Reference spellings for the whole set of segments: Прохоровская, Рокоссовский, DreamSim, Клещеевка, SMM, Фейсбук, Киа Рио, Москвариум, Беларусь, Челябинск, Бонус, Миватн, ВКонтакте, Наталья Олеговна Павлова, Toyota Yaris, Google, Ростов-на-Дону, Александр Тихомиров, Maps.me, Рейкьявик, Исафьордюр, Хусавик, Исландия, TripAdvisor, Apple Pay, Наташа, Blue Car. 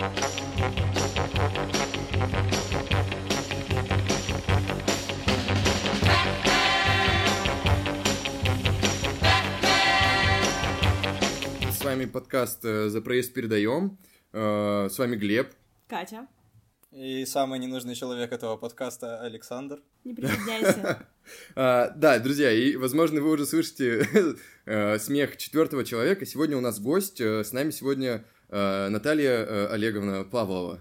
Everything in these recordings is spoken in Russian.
С вами подкаст «За проезд передаем». С вами Глеб. Катя. И самый ненужный человек этого подкаста — Александр. Не присоединяйся. Да, друзья, и, возможно, вы уже слышите смех четвертого человека. Сегодня у нас гость. С нами сегодня Наталья Олеговна Павлова.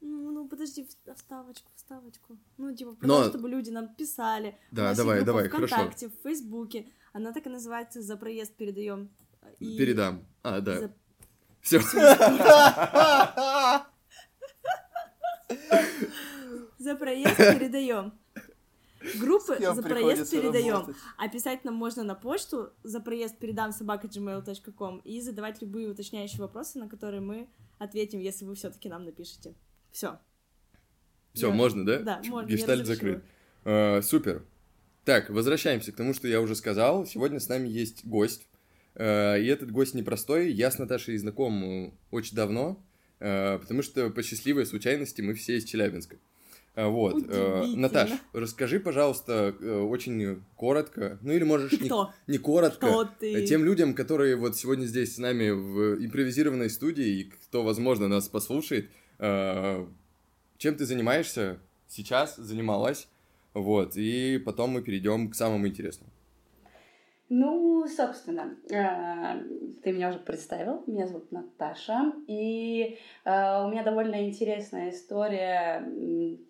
Ну, подожди, вставочку. Ну, типа, потому чтобы люди нам писали. Да, давай, хорошо. ВКонтакте, в Фейсбуке. Она так и называется «За проезд передаем». Передам. А, да. Все. «За проезд передаем». Группы «За проезд передаем». А писать нам можно на почту «За проезд передам @gmail.com» и задавать любые уточняющие вопросы, на которые мы ответим, если вы все-таки нам напишете. Все, можно, да? Да, можно. Гештальт закрыт. Супер. Так, возвращаемся к тому, что я уже сказал. Сегодня с нами есть гость. И этот гость непростой. Я с Наташей знаком очень давно, потому что по счастливой случайности мы все из Челябинска. Вот. Наташ, расскажи, пожалуйста, очень коротко, ну или можешь не коротко, тем людям, которые вот сегодня здесь с нами в импровизированной студии, и кто, возможно, нас послушает, чем ты занимаешься сейчас, занималась, вот, и потом мы перейдем к самому интересному. Ну, собственно, ты меня уже представил, меня зовут Наташа, и у меня довольно интересная история,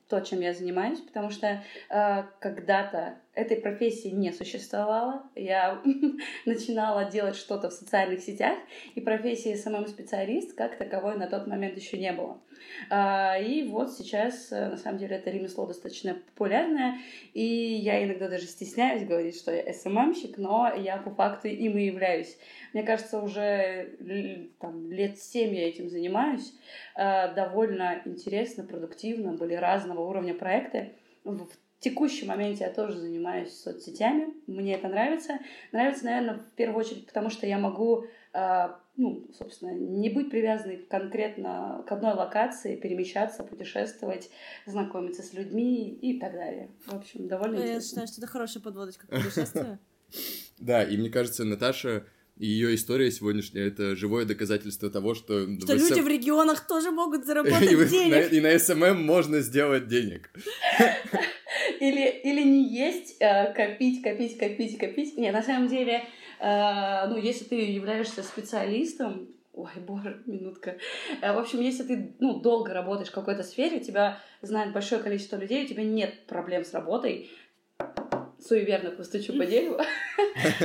то, чем я занимаюсь, потому что когда-то этой профессии не существовало, я начинала делать что-то в социальных сетях, и профессии SMM-специалист как таковой на тот момент еще не было. И вот сейчас, на самом деле, это ремесло достаточно популярное, и я иногда даже стесняюсь говорить, что я SMM-щик, но я по факту им и являюсь. Мне кажется, уже там, лет 7 я этим занимаюсь. Довольно интересно, продуктивно, были разного уровня проекты. В текущий момент я тоже занимаюсь соцсетями, мне это нравится. Нравится, наверное, в первую очередь, потому что я могу, собственно, не быть привязанной конкретно к одной локации, перемещаться, путешествовать, знакомиться с людьми и так далее. В общем, довольно интересно. Я считаю, что это хорошая подводочка к путешествию. Да, и мне кажется, Наташа... И ее история сегодняшняя — это живое доказательство того, что... Что люди в регионах тоже могут заработать денег. И на СММ можно сделать денег. Или не есть, копить. Нет, на самом деле, если ты являешься специалистом... Ой, боже, минутка. В общем, если ты долго работаешь в какой-то сфере, тебя знает большое количество людей, у тебя нет проблем с работой, суеверно постучу по дереву,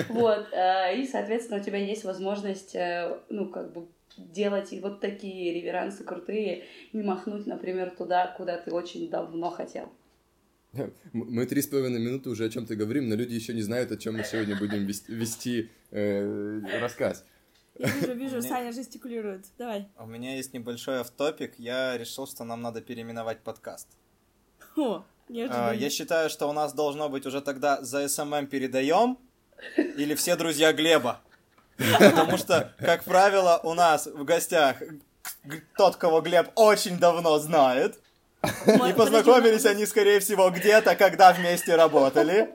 вот, и, соответственно, у тебя есть возможность, делать и вот такие реверансы крутые, и махнуть, например, туда, куда ты очень давно хотел. Мы 3,5 минуты уже о чем-то говорим, но люди еще не знают, о чем мы сегодня будем вести рассказ. Вижу, Саня жестикулирует, давай. У меня есть небольшой офф-топик, я решил, что нам надо переименовать подкаст. Я считаю, что у нас должно быть уже тогда «За СММ передаем» или «Все друзья Глеба». Потому что, как правило, у нас в гостях тот, кого Глеб очень давно знает. И познакомились они, скорее всего, где-то, когда вместе работали.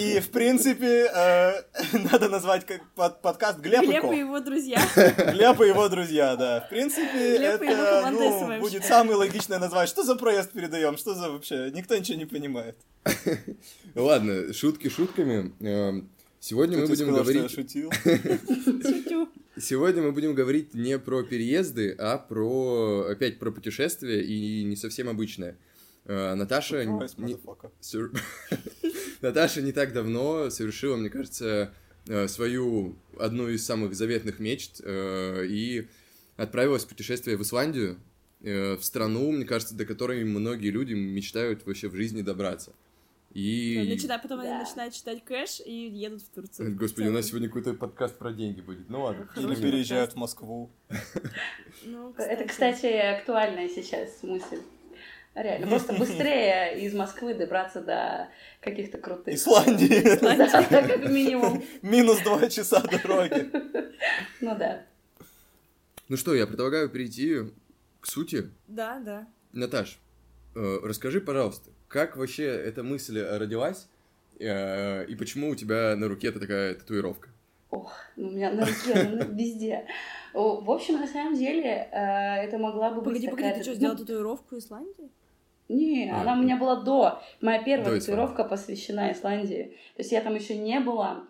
И, в принципе, надо назвать подкаст «Глеб и Ко». Глеб и его друзья. Глеб и его друзья, да. В принципе, это будет самое логичное название. Что за проезд передаем? Что за вообще? Никто ничего не понимает. Ладно, шутки шутками. Сегодня мы будем говорить... Сегодня мы будем говорить не про переезды, а опять про путешествия и не совсем обычное. Наташа не так давно совершила, мне кажется, свою одну из самых заветных мечт и отправилась в путешествие в Исландию, в страну, мне кажется, до которой многие люди мечтают вообще в жизни добраться. Потом они начинают читать кэш и едут в Турцию. Господи, у нас сегодня какой-то подкаст про деньги будет. Ну ладно. Или переезжают в Москву. Это, кстати, актуальная сейчас мысль. Реально, просто быстрее из Москвы добраться до каких-то крутых... Исландии. Да, как минимум. Минус 2 часа дороги. Ну да. Ну что, я предлагаю перейти к сути? Да, да. Наташ, расскажи, пожалуйста, как вообще эта мысль родилась и почему у тебя на руке такая татуировка? Ох, у меня на руке, везде. В общем, на самом деле, это могла бы быть такая... Погоди, ты что, сделала татуировку в Исландии? Не, она у меня была до. Моя первая татуировка посвящена Исландии. То есть я там еще не была.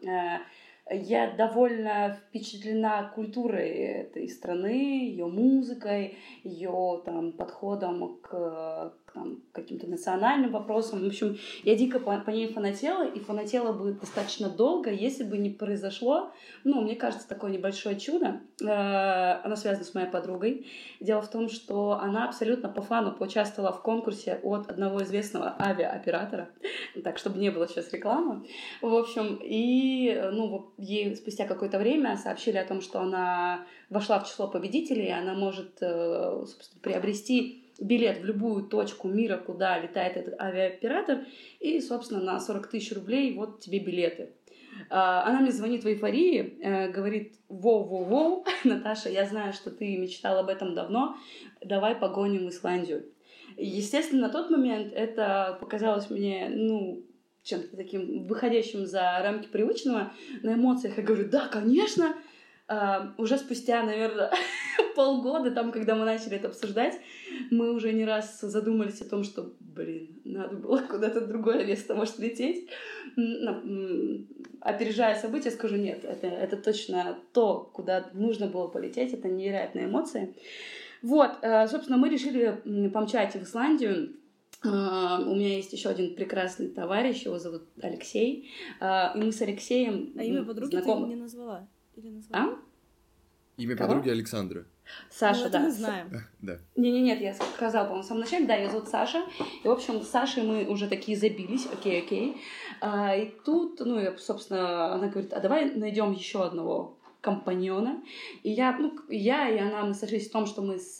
Я довольно впечатлена культурой этой страны, ее музыкой, ее там подходом к там, каким-то национальным вопросам. В общем, я дико по ней фанатела, и фанатела бы достаточно долго, если бы не произошло, ну, мне кажется, такое небольшое чудо. Оно связано с моей подругой. Дело в том, что она абсолютно по фану поучаствовала в конкурсе от одного известного авиаоператора, так, чтобы не было сейчас рекламы. В общем, и, ну, ей спустя какое-то время сообщили о том, что она вошла в число победителей, и она может, собственно, приобрести билет в любую точку мира, куда летает этот авиаоператор, и, собственно, на 40 000 рублей вот тебе билеты. Она мне звонит в эйфории, говорит: «Воу-воу-воу, Наташа, я знаю, что ты мечтала об этом давно, давай погоним в Исландию». Естественно, на тот момент это показалось мне, ну, чем-то таким выходящим за рамки привычного. На эмоциях я говорю: «Да, конечно». Уже спустя, наверное, полгода, там, когда мы начали это обсуждать, мы уже не раз задумались о том, что, блин, надо было куда-то другое место, может, лететь. Опережая события, скажу: нет, это точно то, куда нужно было полететь, это невероятные эмоции. Вот, собственно, мы решили помчать в Исландию. У меня есть еще один прекрасный товарищ, его зовут Алексей, и мы с Алексеем знакомы. А имя подруги ты не назвала? Или назвала? А? Имя подруги Александра. Саша, ну, да. Мы знаем. Да. Нет, я сказала, по-моему, в самом начале, да, ее зовут Саша. И, в общем, с Сашей мы уже такие забились, окей. И тут, ну, и, собственно, она говорит: а давай найдем еще одного компаньона. И я и она, мы сошлись в том, что мы с...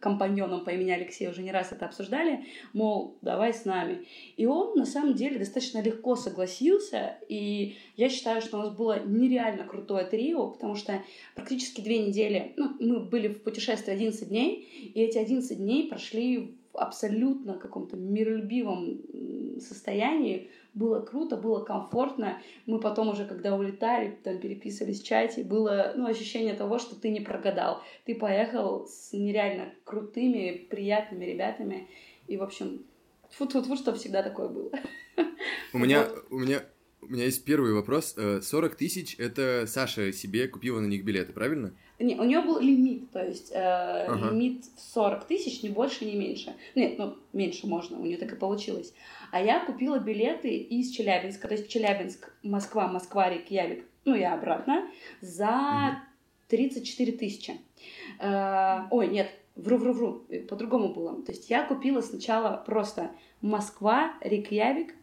компаньоном по имени Алексей уже не раз это обсуждали, мол, давай с нами. И он, на самом деле, достаточно легко согласился, и я считаю, что у нас было нереально крутое трио, потому что практически 2 недели, мы были в путешествии 11 дней, и эти 11 дней прошли в абсолютно каком-то миролюбивом состоянии. Было круто, было комфортно. Мы потом уже, когда улетали, там переписывались в чате, было, ощущение того, что ты не прогадал. Ты поехал с нереально крутыми, приятными ребятами. И, в общем, фу-фу-фу, что всегда такое было. У меня есть первый вопрос. 40 000 — это Саша себе купила на них билеты, правильно? Нет, у нее был лимит, то есть лимит 40 000, ни больше, ни меньше. Нет, меньше можно, у нее так и получилось. А я купила билеты из Челябинска, то есть Челябинск, Москва, Рейкьявик, и обратно, за 34 000. Ой, нет, вру, по-другому было. То есть я купила сначала просто Москва, Рейкьявик,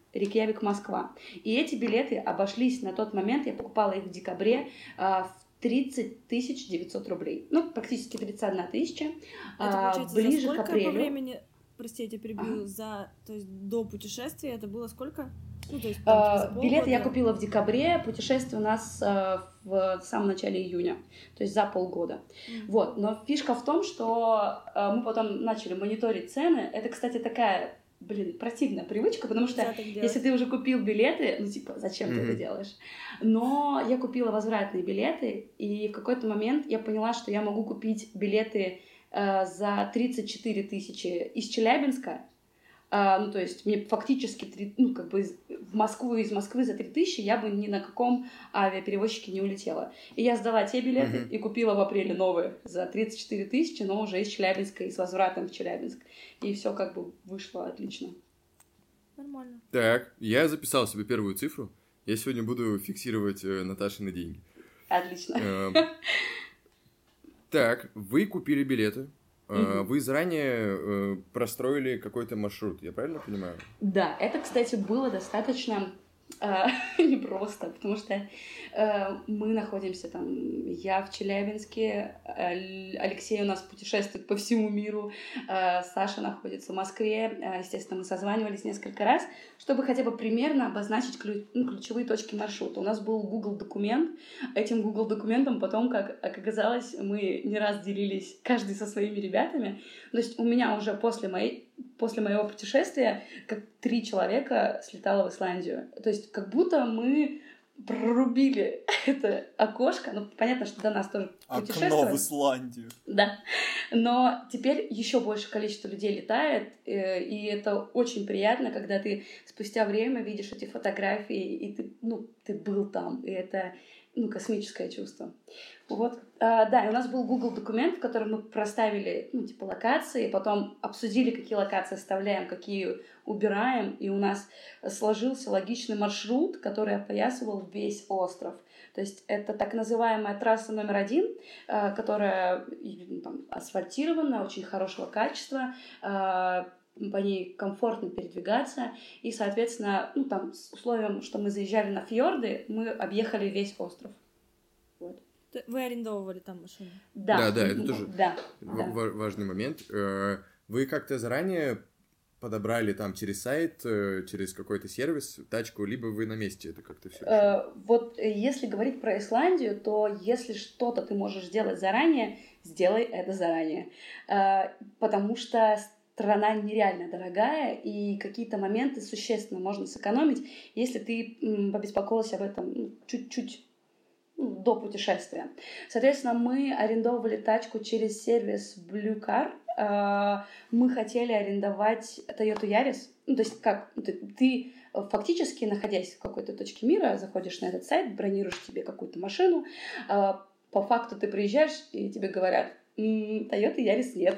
Москва. И эти билеты обошлись на тот момент, я покупала их в декабре, в 30 900 рублей. Практически 31 000. Это получается ближе за сколько к апрелю. По времени, прости, я тебя перебью, то есть до путешествия это было сколько? То есть, билеты я купила в декабре, путешествие у нас в самом начале июня, то есть за полгода. Вот, но фишка в том, что мы потом начали мониторить цены. Это, кстати, такая... противная привычка, потому что если ты уже купил билеты, зачем ты это делаешь? Но я купила возвратные билеты, и в какой-то момент я поняла, что я могу купить билеты за 34 000 из Челябинска, то есть мне фактически, в Москву, из Москвы за 3000 я бы ни на каком авиаперевозчике не улетела. И я сдала те билеты и купила в апреле новые за 34 000, но уже из Челябинска и с возвратом в Челябинск. И все вышло отлично. Нормально. Так, я записал себе первую цифру. Я сегодня буду фиксировать Наташины деньги. Отлично. Так, вы купили билеты. Вы заранее простроили какой-то маршрут, я правильно понимаю? Да, это, кстати, было достаточно не просто, потому что мы находимся там, я в Челябинске, Алексей у нас путешествует по всему миру, Саша находится в Москве, естественно, мы созванивались несколько раз, чтобы хотя бы примерно обозначить ключевые точки маршрута. У нас был Google документ, этим Google документом потом, как оказалось, мы не раз делились каждый со своими ребятами, то есть у меня уже после моего путешествия как 3 человека слетало в Исландию. То есть как будто мы прорубили это окошко. Ну, понятно, что до нас тоже путешествовали. Окно в Исландию. Да. Но теперь еще большее количество людей летает, и это очень приятно, когда ты спустя время видишь эти фотографии, и ты был там, и это... космическое чувство. Вот. Да, и у нас был Google документ, в котором мы проставили, локации, потом обсудили, какие локации оставляем, какие убираем, и у нас сложился логичный маршрут, который опоясывал весь остров. То есть это так называемая трасса номер 1, которая асфальтирована, очень хорошего качества, по ней комфортно передвигаться, и, соответственно, с условием, что мы заезжали на фьорды, мы объехали весь остров. Вот. Вы арендовывали там машину? Да, это тоже важный момент. Вы как-то заранее подобрали там через сайт, через какой-то сервис тачку, либо вы на месте это как-то все решили? Вот если говорить про Исландию, то если что-то ты можешь сделать заранее, сделай это заранее. Потому что страна нереально дорогая, и какие-то моменты существенно можно сэкономить, если ты побеспокоилась об этом чуть-чуть до путешествия. Соответственно, мы арендовывали тачку через сервис Blue Car. Мы хотели арендовать Toyota Yaris. То есть как ты фактически, находясь в какой-то точке мира, заходишь на этот сайт, бронируешь себе какую-то машину, по факту ты приезжаешь, и тебе говорят: Toyota Yaris нет.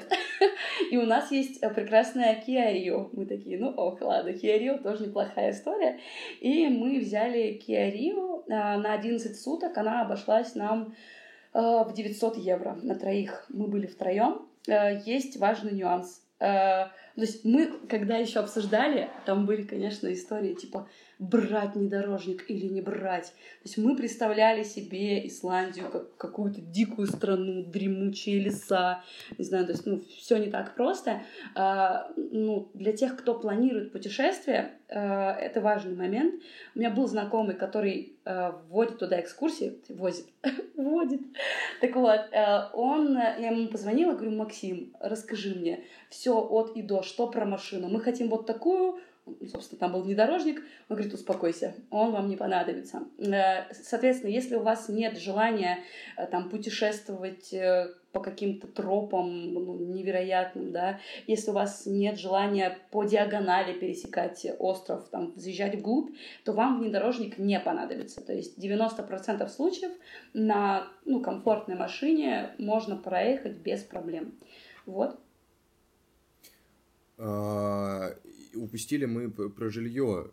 И у нас есть прекрасная Киа Рио. Мы такие, ладно, Киа Рио тоже неплохая история. И мы взяли Киа Рио на 11 суток. Она обошлась нам в 900 евро на троих. Мы были втроем. Есть важный нюанс. То есть мы, когда еще обсуждали, там были, конечно, истории типа брать внедорожник или не брать. То есть мы представляли себе Исландию как какую-то дикую страну, дремучие леса, не знаю, то есть, все не так просто. Для тех, кто планирует путешествие, это важный момент. У меня был знакомый, который вводит туда экскурсии, вводит. Так вот, я ему позвонила, говорю: Максим, расскажи мне все от и до, что про машину. Мы хотим вот такую. Собственно, там был внедорожник. Он говорит: успокойся, он вам не понадобится. Соответственно, если у вас нет желания там путешествовать по каким-то тропам невероятным, да, если у вас нет желания по диагонали пересекать остров, там, заезжать вглубь, то вам внедорожник не понадобится. То есть 90% случаев на комфортной машине можно проехать без проблем. Вот. Упустили мы про жилье,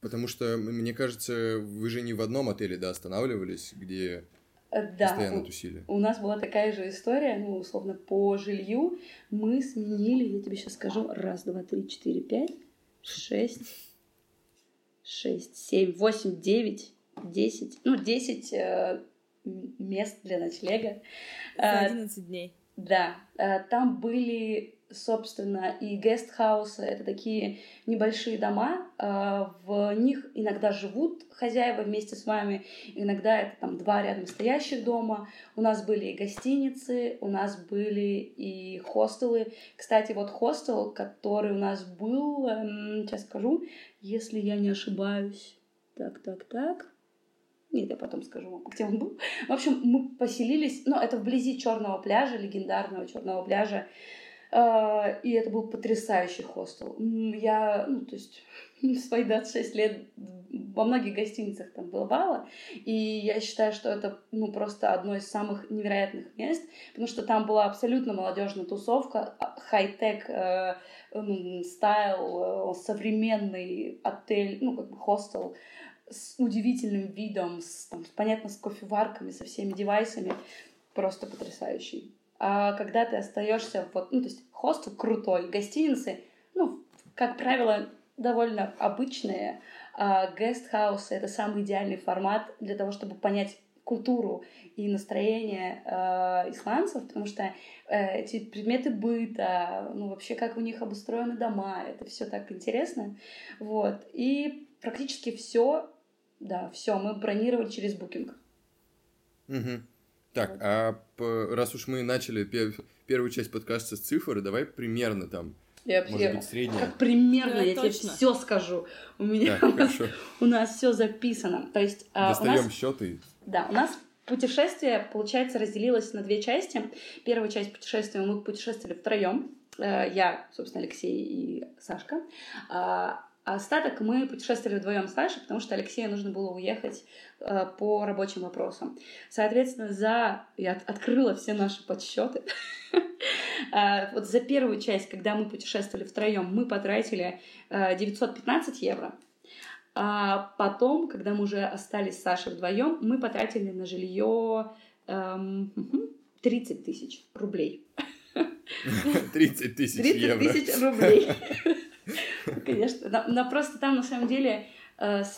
потому что, мне кажется, вы же не в одном отеле, да, останавливались, где постоянно тусили. У нас была такая же история, условно, по жилью. Мы сменили, я тебе сейчас скажу, 1, 2, 3, 4, 5, 6, 7, 8, 9, 10, 10 мест для ночлега. За 11 дней. Да, там были, собственно, и гестхаусы, это такие небольшие дома, в них иногда живут хозяева вместе с вами, иногда это там 2 рядом стоящих дома, у нас были и гостиницы, у нас были и хостелы. Кстати, вот хостел, который у нас был, сейчас скажу, если я не ошибаюсь, Нет, я потом скажу вам, где он был. В общем, мы поселились, это вблизи Черного пляжа, легендарного Черного пляжа, и это был потрясающий хостел. Я, в свои 26 лет во многих гостиницах там бывала, и я считаю, что это, просто одно из самых невероятных мест, потому что там была абсолютно молодежная тусовка, хай-тек, стайл, современный отель, хостел, с удивительным видом, с кофеварками, со всеми девайсами. Просто потрясающий. А когда ты остаешься, хостел крутой, гостиницы, как правило, довольно обычные. Гестхаусы — это самый идеальный формат для того, чтобы понять культуру и настроение исландцев, потому что эти предметы быта, ну вообще как у них обустроены дома, это все так интересно. Вот. И практически все, да, все мы бронировали через Booking. Угу. Так, вот. Раз уж мы начали первую часть подкаста с цифр, давай примерно там. Может быть, средняя. Как примерно, да, я точно. Тебе все скажу. У нас все записано. То есть, достаем счеты. Да, у нас путешествие, получается, разделилось на две части. Первая часть путешествия мы путешествовали втроем. Я, собственно, Алексей и Сашка. Остаток мы путешествовали вдвоем с Сашей, потому что Алексею нужно было уехать по рабочим вопросам. Соответственно, я открыла все наши подсчеты. Вот за первую часть, когда мы путешествовали втроем, мы потратили 915 евро. А потом, когда мы уже остались с Сашей вдвоем, мы потратили на жилье 30 тысяч рублей. 30 тысяч евро. 30 тысяч рублей. Конечно, но просто там на самом деле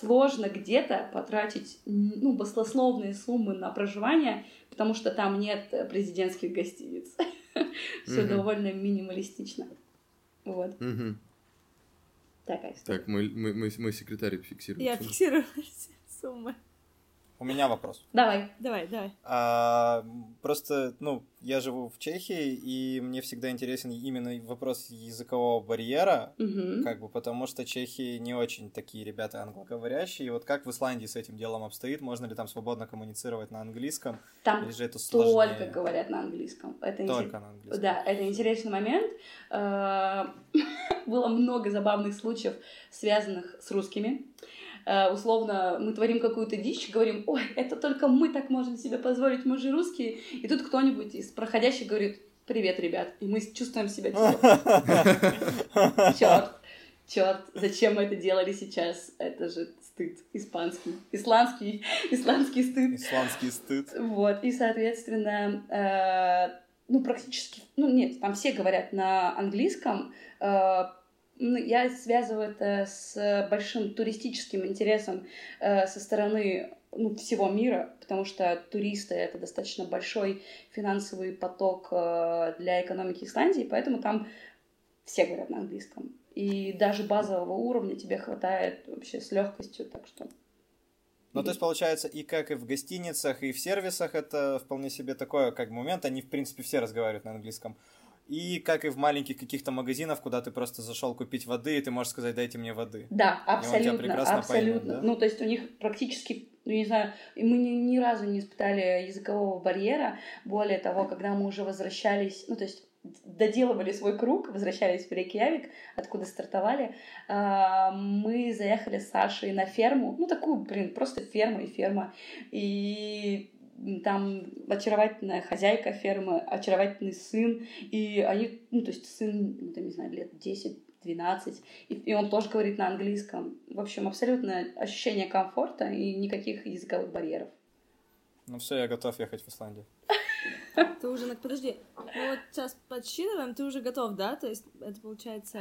сложно где-то потратить баснословные суммы на проживание, потому что там нет президентских гостиниц. Все довольно минималистично. Вот. Так, мы секретарь фиксируем. Я фиксирую суммы. У меня вопрос. Давай. Просто, я живу в Чехии, и мне всегда интересен именно вопрос языкового барьера, потому что чехи не очень такие ребята англоговорящие. И вот как в Исландии с этим делом обстоит? Можно ли там свободно коммуницировать на английском? Там или же это сложнее? Только говорят на английском. На английском. Да, это интересный момент. Было много забавных случаев, связанных с русскими. Условно, мы творим какую-то дичь, говорим, ой, это только мы так можем себе позволить, мы же русские. И тут кто-нибудь из проходящих говорит, привет, ребят. И мы чувствуем себя типа, черт, зачем мы это делали сейчас? Это же стыд исландский стыд. Исландский стыд. Вот, и, соответственно, практически, нет, там все говорят на английском. Я связываю это с большим туристическим интересом со стороны всего мира, потому что туристы — это достаточно большой финансовый поток для экономики Исландии, поэтому там все говорят на английском. И даже базового уровня тебе хватает вообще с легкостью, так что... То есть, получается, и как и в гостиницах, и в сервисах это вполне себе такое как момент, они, в принципе, все разговаривают на английском. И как и в маленьких каких-то магазинах, куда ты просто зашел купить воды, и ты можешь сказать, дайте мне воды. Да, абсолютно. Поймет, да? То есть у них практически, мы ни разу не испытали языкового барьера. Более того, когда мы уже возвращались, доделывали свой круг, возвращались в Рейкьявик, откуда стартовали, мы заехали с Сашей на ферму, просто ферма. И... там очаровательная хозяйка фермы, очаровательный сын, и они, сын, лет 10-12, и он тоже говорит на английском. В общем, абсолютное ощущение комфорта и никаких языковых барьеров. Все, я готов ехать в Исландию. Ты уже, подожди, сейчас подсчитываем, ты уже готов, да? То есть это получается...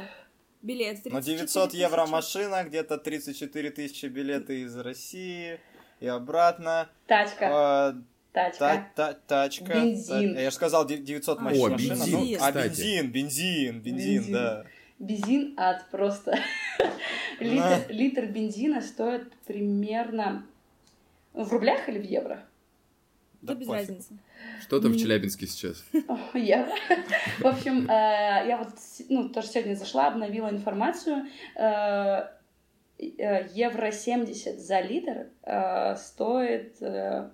билет 34 тысячи. 900 евро машина, где-то 34 тысячи билеты из России... и обратно. Тачка. Бензин. Я же сказал 900 машин. Бензин, да. Бензин ад просто. Литр бензина стоит примерно в рублях или в евро? Да без разницы. Что там в Челябинске сейчас? В общем, я тоже сегодня зашла, обновила информацию. Евро 70 за литр стоит, это...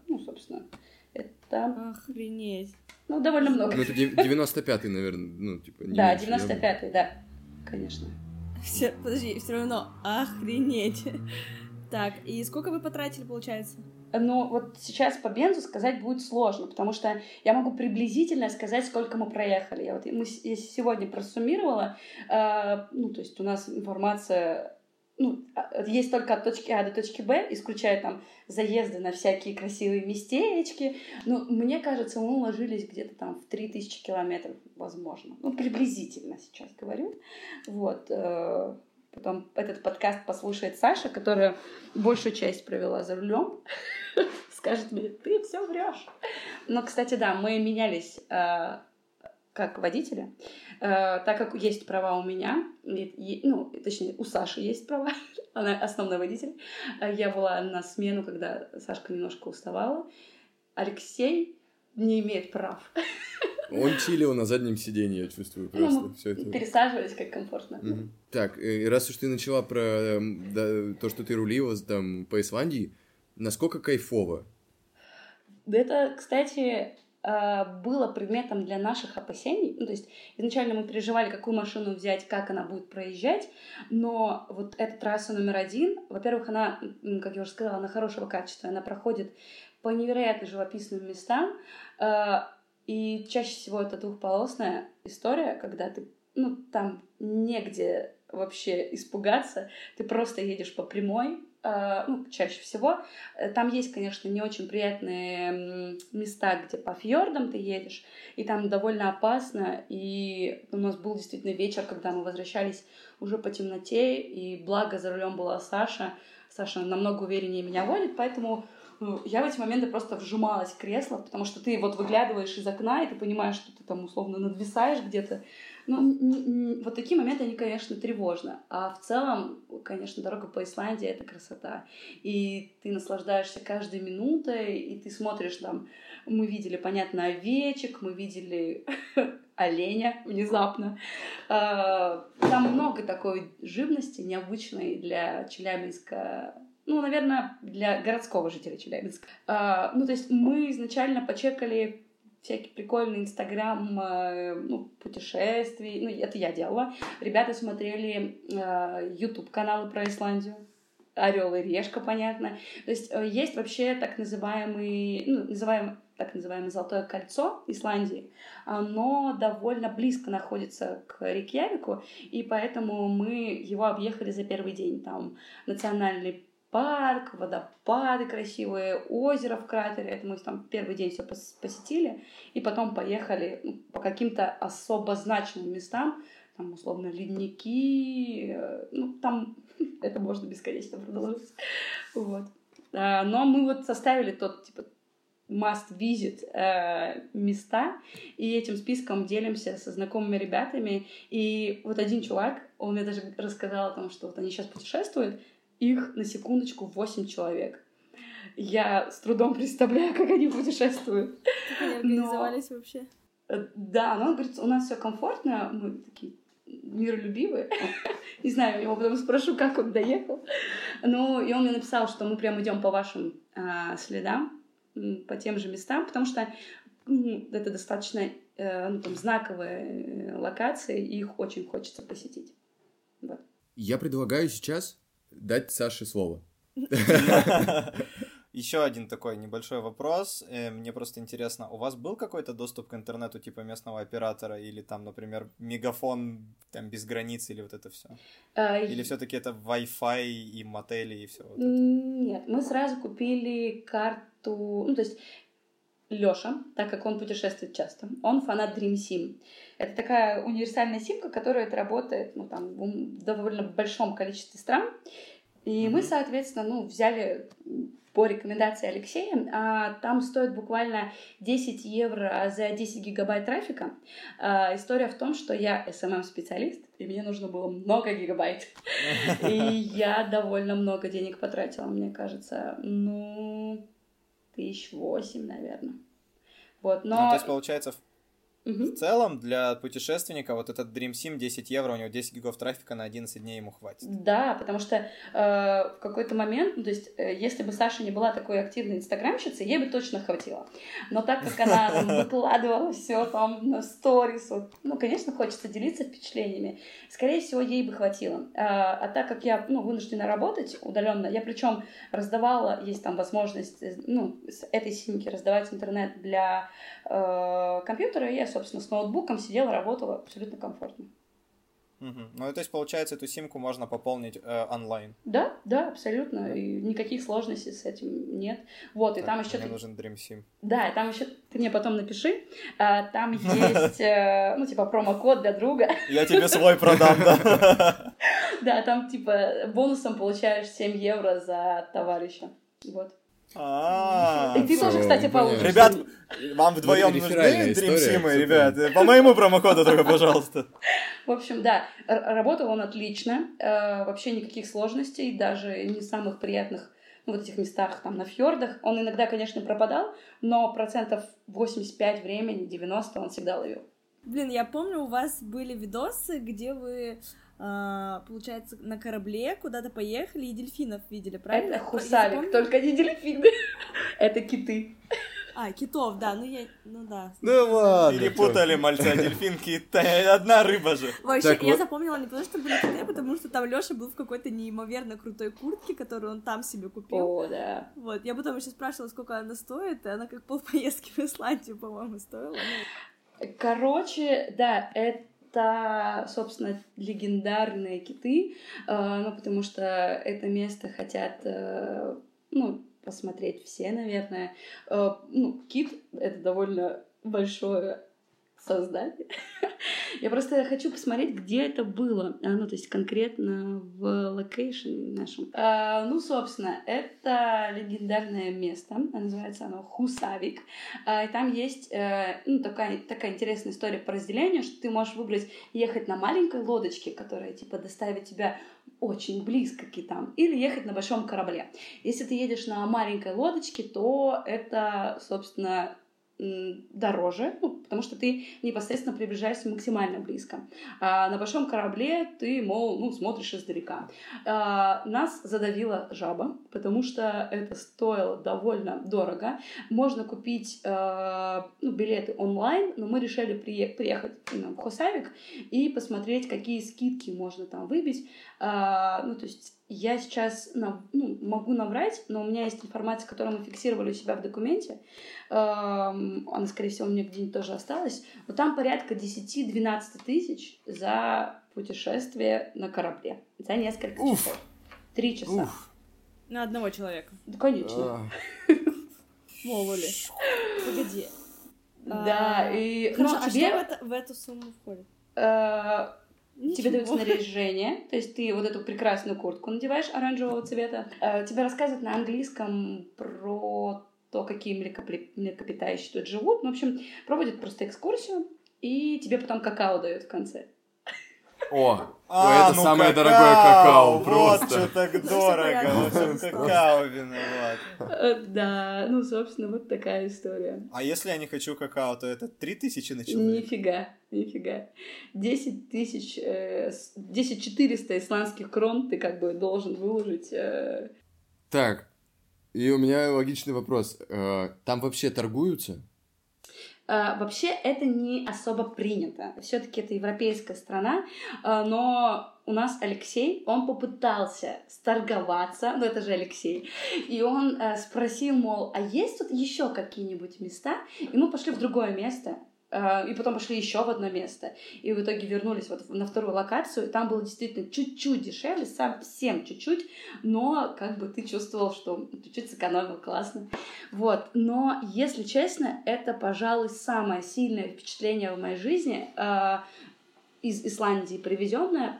Охренеть. Довольно много. Это 95-й, наверное, не да, меньше, 95-й, да, конечно. Все равно охренеть. Так, и сколько вы потратили, получается? Сейчас по бензу сказать будет сложно, потому что я могу приблизительно сказать, сколько мы проехали. Я сегодня просуммировала, у нас информация... есть только от точки А до точки Б, исключая там заезды на всякие красивые местечки. Мне кажется, мы уложились где-то там в 3000 километров, возможно. Приблизительно сейчас говорю. Вот. Потом этот подкаст послушает Саша, которая большую часть провела за рулем. Скажет мне, ты все врешь. Но, кстати, да, мы менялись как водители. Так как есть права у меня, ну, точнее, у Саши есть права, она основной водитель. Я была на смену, когда Сашка немножко уставала. Алексей не имеет прав. Он чилил на заднем сиденье, я чувствую просто. Ну, все это... Пересаживались как комфортно. Mm-hmm. Так, раз уж ты начала про то, что ты рулила там по Исландии, насколько кайфово? Это, кстати, было предметом для наших опасений. Ну, то есть изначально мы переживали, какую машину взять, как она будет проезжать, но вот эта трасса номер один, во-первых, она, как я уже сказала, она хорошего качества, она проходит по невероятно живописным местам, и чаще всего это двухполосная история, когда ты, ну, там негде вообще испугаться, ты просто едешь по прямой, ну, чаще всего. Там есть, конечно, не очень приятные места, где по фьордам ты едешь, и там довольно опасно, и у нас был действительно вечер, когда мы возвращались уже по темноте, и благо за рулем была Саша. Саша намного увереннее меня водит, поэтому... Я в эти моменты просто вжималась в кресло, потому что ты вот выглядываешь из окна, и ты понимаешь, что ты там условно надвисаешь где-то. Ну, вот такие моменты, они, конечно, тревожны. А в целом, конечно, дорога по Исландии — это красота. И ты наслаждаешься каждой минутой, и ты смотришь там... Мы видели, понятно, овечек, мы видели оленя внезапно. Там много такой живности необычной для Челябинска. Ну, наверное, для городского жителя Челябинска. Ну, то есть мы изначально почекали всякие прикольные инстаграм, ну, путешествий. Ну, это я делала. Ребята смотрели YouTube-каналы про Исландию. Орел и Решка, понятно. То есть есть вообще так называемый, ну, так называемое Золотое кольцо Исландии, оно довольно близко находится к Рейкьявику, и поэтому мы его объехали за первый день. Там национальный парк, водопады красивые, озеро в кратере. Это мы там первый день все посетили, и потом поехали, ну, по каким-то особо значимым местам, там, условно, ледники, ну, там это можно бесконечно продолжить. Вот. Но мы вот составили тот, типа, must-visit места, и этим списком делимся со знакомыми ребятами, и вот один чувак, он мне даже рассказал о том, что вот они сейчас путешествуют, их, на секундочку, 8 человек. Я с трудом представляю, как они путешествуют. Как они организовались вообще? Да, но он говорит, у нас все комфортно, мы такие миролюбивые. Не знаю, я его потом спрошу, как он доехал. Ну, и он мне написал, что мы прям идем по вашим следам, по тем же местам, потому что это достаточно ну, там, знаковые локации, и их очень хочется посетить. Вот. Я предлагаю сейчас дать Саше слово. Еще один такой небольшой вопрос. Мне просто интересно, у вас был какой-то доступ к интернету типа местного оператора или там, например, мегафон там, без границ или вот это все? Или все-таки это Wi-Fi и мотели и все? Вот это? Нет, мы сразу купили карту. Ну, то есть Лёша, так как он путешествует часто, он фанат DreamSim. Это такая универсальная симка, которая работает, ну, там, в довольно большом количестве стран. И мы, соответственно, ну, взяли... по рекомендации Алексея, там стоит буквально 10 евро за 10 гигабайт трафика. История в том, что я SMM-специалист, и мне нужно было много гигабайт. И я довольно много денег потратила, мне кажется. Ну, 8 000, наверное. Вот, но... Ну, то есть, получается, в целом для путешественника вот этот DreamSim 10 евро, у него 10 гигов трафика на 11 дней ему хватит. Да, потому что в какой-то момент, ну, то есть если бы Саша не была такой активной инстаграмщицей, ей бы точно хватило. Но так как она там выкладывала все там на сторис, вот, ну, конечно, хочется делиться впечатлениями. Скорее всего, ей бы хватило. А так как я, ну, вынуждена работать удаленно, я причем раздавала, есть там возможность, ну, с этой симки раздавать интернет для компьютера, и я, собственно, с ноутбуком сидела, работала абсолютно комфортно. Угу. Ну, то есть, получается, эту симку можно пополнить онлайн? Да, да, абсолютно. Да. И никаких сложностей с этим нет. Вот, так, и там еще... Мне нужен DreamSim. Да, и там еще... Ты мне потом напиши. Там есть, ну, типа, промокод для друга. Я тебе свой продам, да. Да, там типа бонусом получаешь 7 евро за товарища. Вот. И ты тоже, кстати, получишь. Ребят, вам вдвоем нужны DreamSim'ы, ребят? По моему промокоду только, пожалуйста. В общем, да, работал он отлично. Вообще никаких сложностей, даже не самых приятных вот этих местах, там, на фьордах. Он иногда, конечно, пропадал, но 85% времени, 90% он всегда ловил. Блин, я помню, у вас были видосы, где вы... получается, на корабле куда-то поехали и дельфинов видели, правильно? Это Хусавик, только не дельфины. Это киты. А, китов, да, ну да. Ну ладно. Перепутали мальца, дельфин, кит, одна рыба же. Вообще, я запомнила не потому, что были киты, а потому что там Лёша был в какой-то неимоверно крутой куртке, которую он там себе купил. О, да. Вот, я потом еще спрашивала, сколько она стоит, и она как полпоездки в Исландию, по-моему, стоила. Короче, да, это, собственно, легендарные киты, ну, потому что это место хотят, ну, посмотреть все, наверное. Ну, кит — это довольно большое создание. Я просто хочу посмотреть, где это было, ну, то есть конкретно в локейшене нашем. Ну, собственно, это легендарное место, называется оно Хусавик, и там есть, ну, такая интересная история по разделению, что ты можешь выбрать ехать на маленькой лодочке, которая, типа, доставит тебя очень близко к китам, или ехать на большом корабле. Если ты едешь на маленькой лодочке, то это, собственно, дороже, ну, потому что ты непосредственно приближаешься максимально близко. А на большом корабле ты, мол, ну, смотришь издалека. Нас задавила жаба, потому что это стоило довольно дорого. Можно купить билеты онлайн, но мы решили приехать в Хусавик и посмотреть, какие скидки можно там выбить. Ну, то есть я сейчас могу наврать, но у меня есть информация, которую мы фиксировали у себя в документе. Она, скорее всего, у меня где-нибудь тоже осталась. Но там порядка 10-12 тысяч за путешествие на корабле. За несколько часов. 3 часа. На одного человека? Да, конечно. Мололи. Погоди. Да, и... А что в эту сумму входит? Тебе дают снаряжение, то есть ты вот эту прекрасную куртку надеваешь оранжевого цвета. Тебе рассказывают на английском про то, какие млекопитающие тут живут. В общем, проводят просто экскурсию, и тебе потом какао дают в конце. Это самое дорогое какао, просто. Вот что так дорого, вот какао виноват. Да, ну, собственно, вот такая история. А если я не хочу какао, то это 3000 на человека? Нифига. 10 400 исландских крон ты как бы должен выложить. Так, и у меня логичный вопрос. Там вообще торгуются? Вообще это не особо принято. Все-таки это европейская страна, но у нас Алексей, он попытался сторговаться, ну это же Алексей, и он спросил, мол, а есть тут еще какие-нибудь места? И мы пошли в другое место, и потом пошли еще в одно место, и в итоге вернулись вот на вторую локацию, и там было действительно чуть-чуть дешевле, совсем чуть-чуть, но как бы ты чувствовал, что чуть-чуть сэкономил, классно. Вот, но, если честно, это, пожалуй, самое сильное впечатление в моей жизни из Исландии привезенное.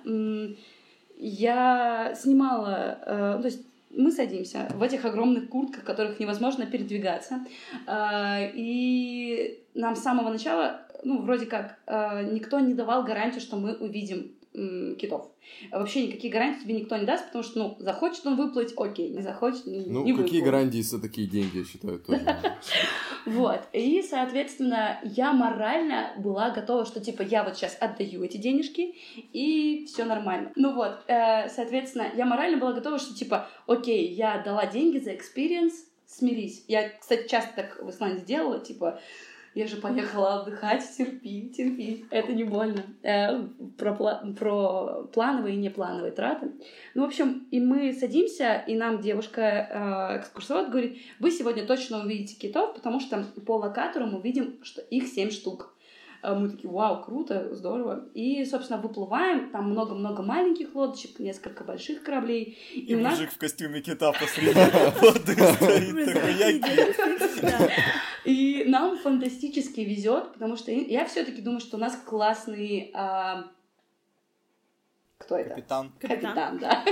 Я снимала, то есть мы садимся в этих огромных куртках, в которых невозможно передвигаться, и нам с самого начала, вроде как, никто не давал гарантии, что мы увидим китов. Вообще никаких гарантий тебе никто не даст, потому что, захочет он выплыть, окей, не захочет, не выплыть. Ну, какие гарантии за такие деньги, я считаю, тоже. Вот, и, соответственно, я морально была готова, что, я вот сейчас отдаю эти денежки, и все нормально. Ну вот, соответственно, я морально была готова, что, окей, я отдала деньги за экспириенс, смирись. Я, кстати, часто так в Исландии делала, я же поехала отдыхать, терпи, это не больно. Про плановые и неплановые траты. В общем, и мы садимся, и нам девушка-экскурсовод говорит, вы сегодня точно увидите китов, потому что по локатору мы видим, что их 7 штук. Мы такие, вау, круто, здорово. И, собственно, выплываем, там много-много маленьких лодочек, несколько больших кораблей. И мужик в костюме кита посреди воды стоит, такой, я кит. И нам фантастически везет, потому что я все-таки думаю, что у нас классный Кто это? Капитан. Капитан, да.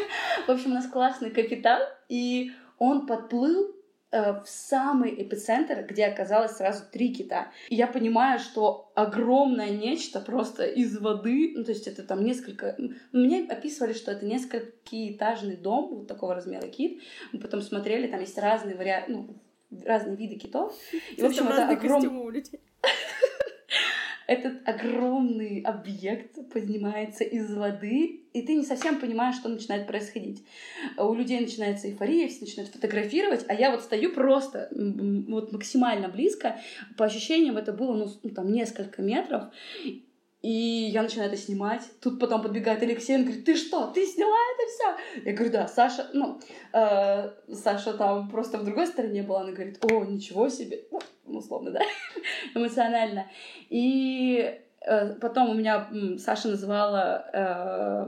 В общем, у нас классный капитан, и он подплыл в самый эпицентр, где оказалось сразу 3 кита. И я понимаю, что огромное нечто просто из воды, ну, то есть это там несколько... Мне описывали, что это несколькоэтажный дом, вот такого размера кит. Мы потом смотрели, там есть разные варианты, ну, разные виды китов. И, в общем, это огромный... Этот огромный объект поднимается из воды, и ты не совсем понимаешь, что начинает происходить. У людей начинается эйфория, все начинают фотографировать, а я вот стою просто вот максимально близко. По ощущениям, это было, ну, там, несколько метров, и я начинаю это снимать. Тут потом подбегает Алексей, он говорит: «Ты что, ты сняла это все?» Я говорю: «Да, Саша». Саша там просто в другой стороне была, она говорит: «О, ничего себе». Условно, да, эмоционально. И потом у меня Саша называла,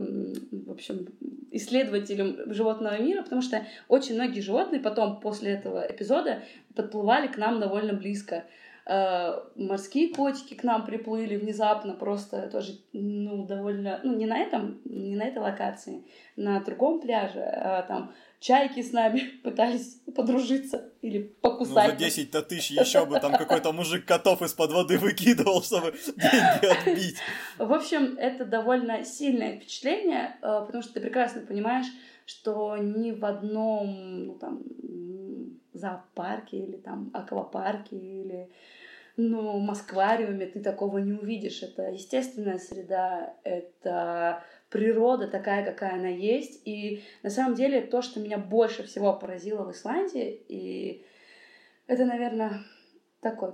в общем, исследователем животного мира, потому что очень многие животные потом после этого эпизода подплывали к нам довольно близко. Морские котики к нам приплыли внезапно, просто тоже, ну, довольно... Ну, не на этой локации, на другом пляже, там... Чайки с нами пытались подружиться или покусать. Ну, за 10-то тысяч еще бы там какой-то мужик котов из-под воды выкидывал, чтобы деньги отбить. В общем, это довольно сильное впечатление, потому что ты прекрасно понимаешь, что ни в одном, ну, там, зоопарке или там аквапарке или... Ну, в Москвариуме ты такого не увидишь. Это естественная среда, это природа такая, какая она есть. И на самом деле то, что меня больше всего поразило в Исландии, и это, наверное, такой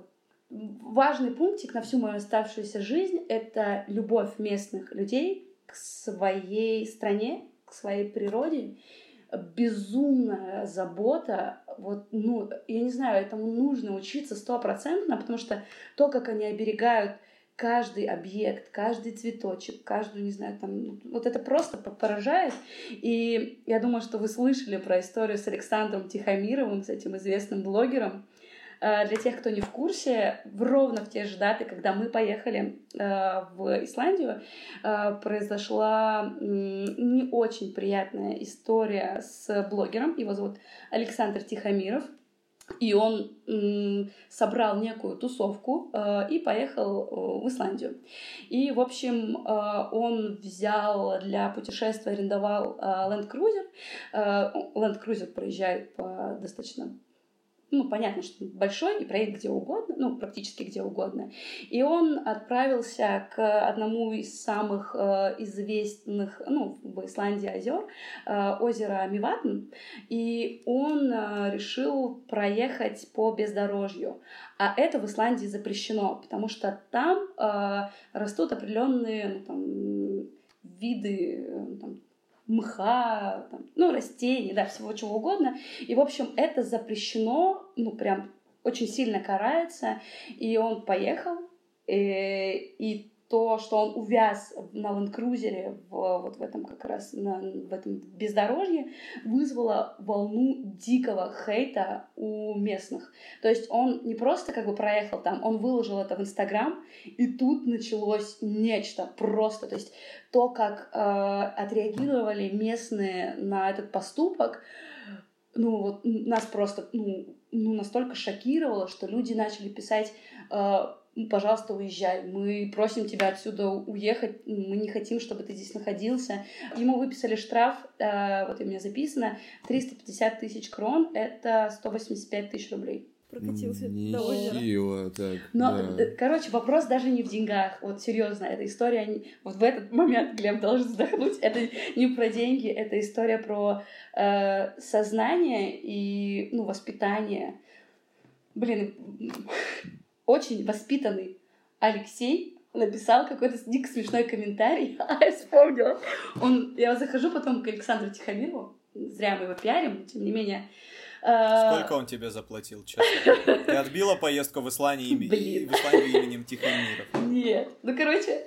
важный пунктик на всю мою оставшуюся жизнь, это любовь местных людей к своей стране, к своей природе. Безумная забота, вот, ну, я не знаю, этому нужно учиться 100%, потому что то, как они оберегают каждый объект, каждый цветочек, каждую, не знаю, там, вот это просто поражает. И я думаю, что вы слышали про историю с Александром Тихомировым, с этим известным блогером. Для тех, кто не в курсе, ровно в те же даты, когда мы поехали в Исландию, произошла не очень приятная история с блогером. Его зовут Александр Тихомиров. И он собрал некую тусовку и поехал в Исландию. И, в общем, он взял для путешествия, арендовал Land Cruiser. Land Cruiser проезжает по достаточно... Ну, понятно, что большой и проедет где угодно, ну, практически где угодно. И он отправился к одному из самых известных, ну, в Исландии озер, озеро Миватн, и он решил проехать по бездорожью. А это в Исландии запрещено, потому что там растут определенные, ну, там, виды, там, мха, там, ну, растений, да, всего чего угодно. И, в общем, это запрещено, ну, прям очень сильно карается. И он поехал, и то, что он увяз на лэнд-крузере вот в этом как раз, в этом бездорожье, вызвало волну дикого хейта у местных. То есть он не просто как бы проехал там, он выложил это в Инстаграм, и тут началось нечто просто. То есть то, как отреагировали местные на этот поступок, ну вот нас просто настолько шокировало, что люди начали писать... «Пожалуйста, уезжай, мы просим тебя отсюда уехать, мы не хотим, чтобы ты здесь находился». Ему выписали штраф, вот у меня записано, 350 тысяч крон, это 185 тысяч рублей. Прокатился до озера. Так, но, да. Короче, вопрос даже не в деньгах. Вот серьезно, эта история... Вот в этот момент Глеб должен вздохнуть. Это не про деньги, это история про сознание и, ну, воспитание. Блин... Очень воспитанный Алексей написал какой-то дико смешной комментарий. Я вспомнила. Я захожу потом к Александру Тихомирову. Зря мы его пиарим, но тем не менее. Сколько он тебе заплатил, честно? Ты отбила поездку в Исландию именем Тихомиров? Нет. Ну, короче,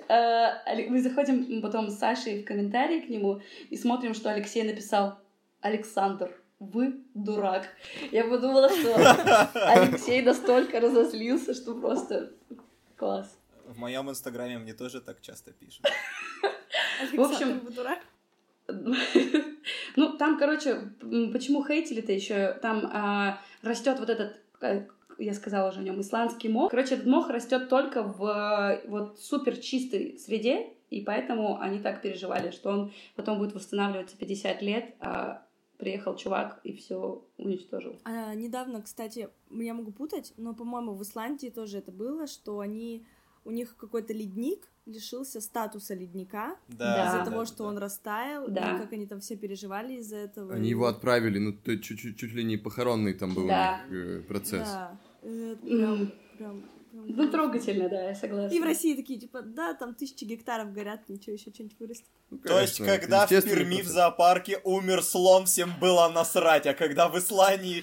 мы заходим потом с Сашей в комментарии к нему и смотрим, что Алексей написал: «Александр, вы дурак». Я подумала, что Алексей настолько разозлился, что просто класс. В моем инстаграме мне тоже так часто пишут. Александр, в общем, вы дурак. там. Ну, там, короче, почему хейтили-то еще? Там растет вот этот... Я сказала уже о нем, исландский мох. Короче, этот мох растет только в вот супер чистой среде, и поэтому они так переживали, что он потом будет восстанавливаться 50 лет, а приехал чувак и все уничтожил. А, недавно, кстати, я могу путать, но, по-моему, в Исландии тоже это было, что они... У них какой-то ледник лишился статуса ледника, да, из-за того, что он растаял, да. И как они там все переживали из-за этого. Они его отправили, ну, то чуть ли не похоронный там был процесс. Да, прям... Ну, трогательно, да, я согласна. И в России такие, типа, да, там 1000 гектаров горят, ничего, еще что-нибудь вырастет. Ну, то есть, когда в Перми в зоопарке умер слон, всем было насрать, а когда в Исландии...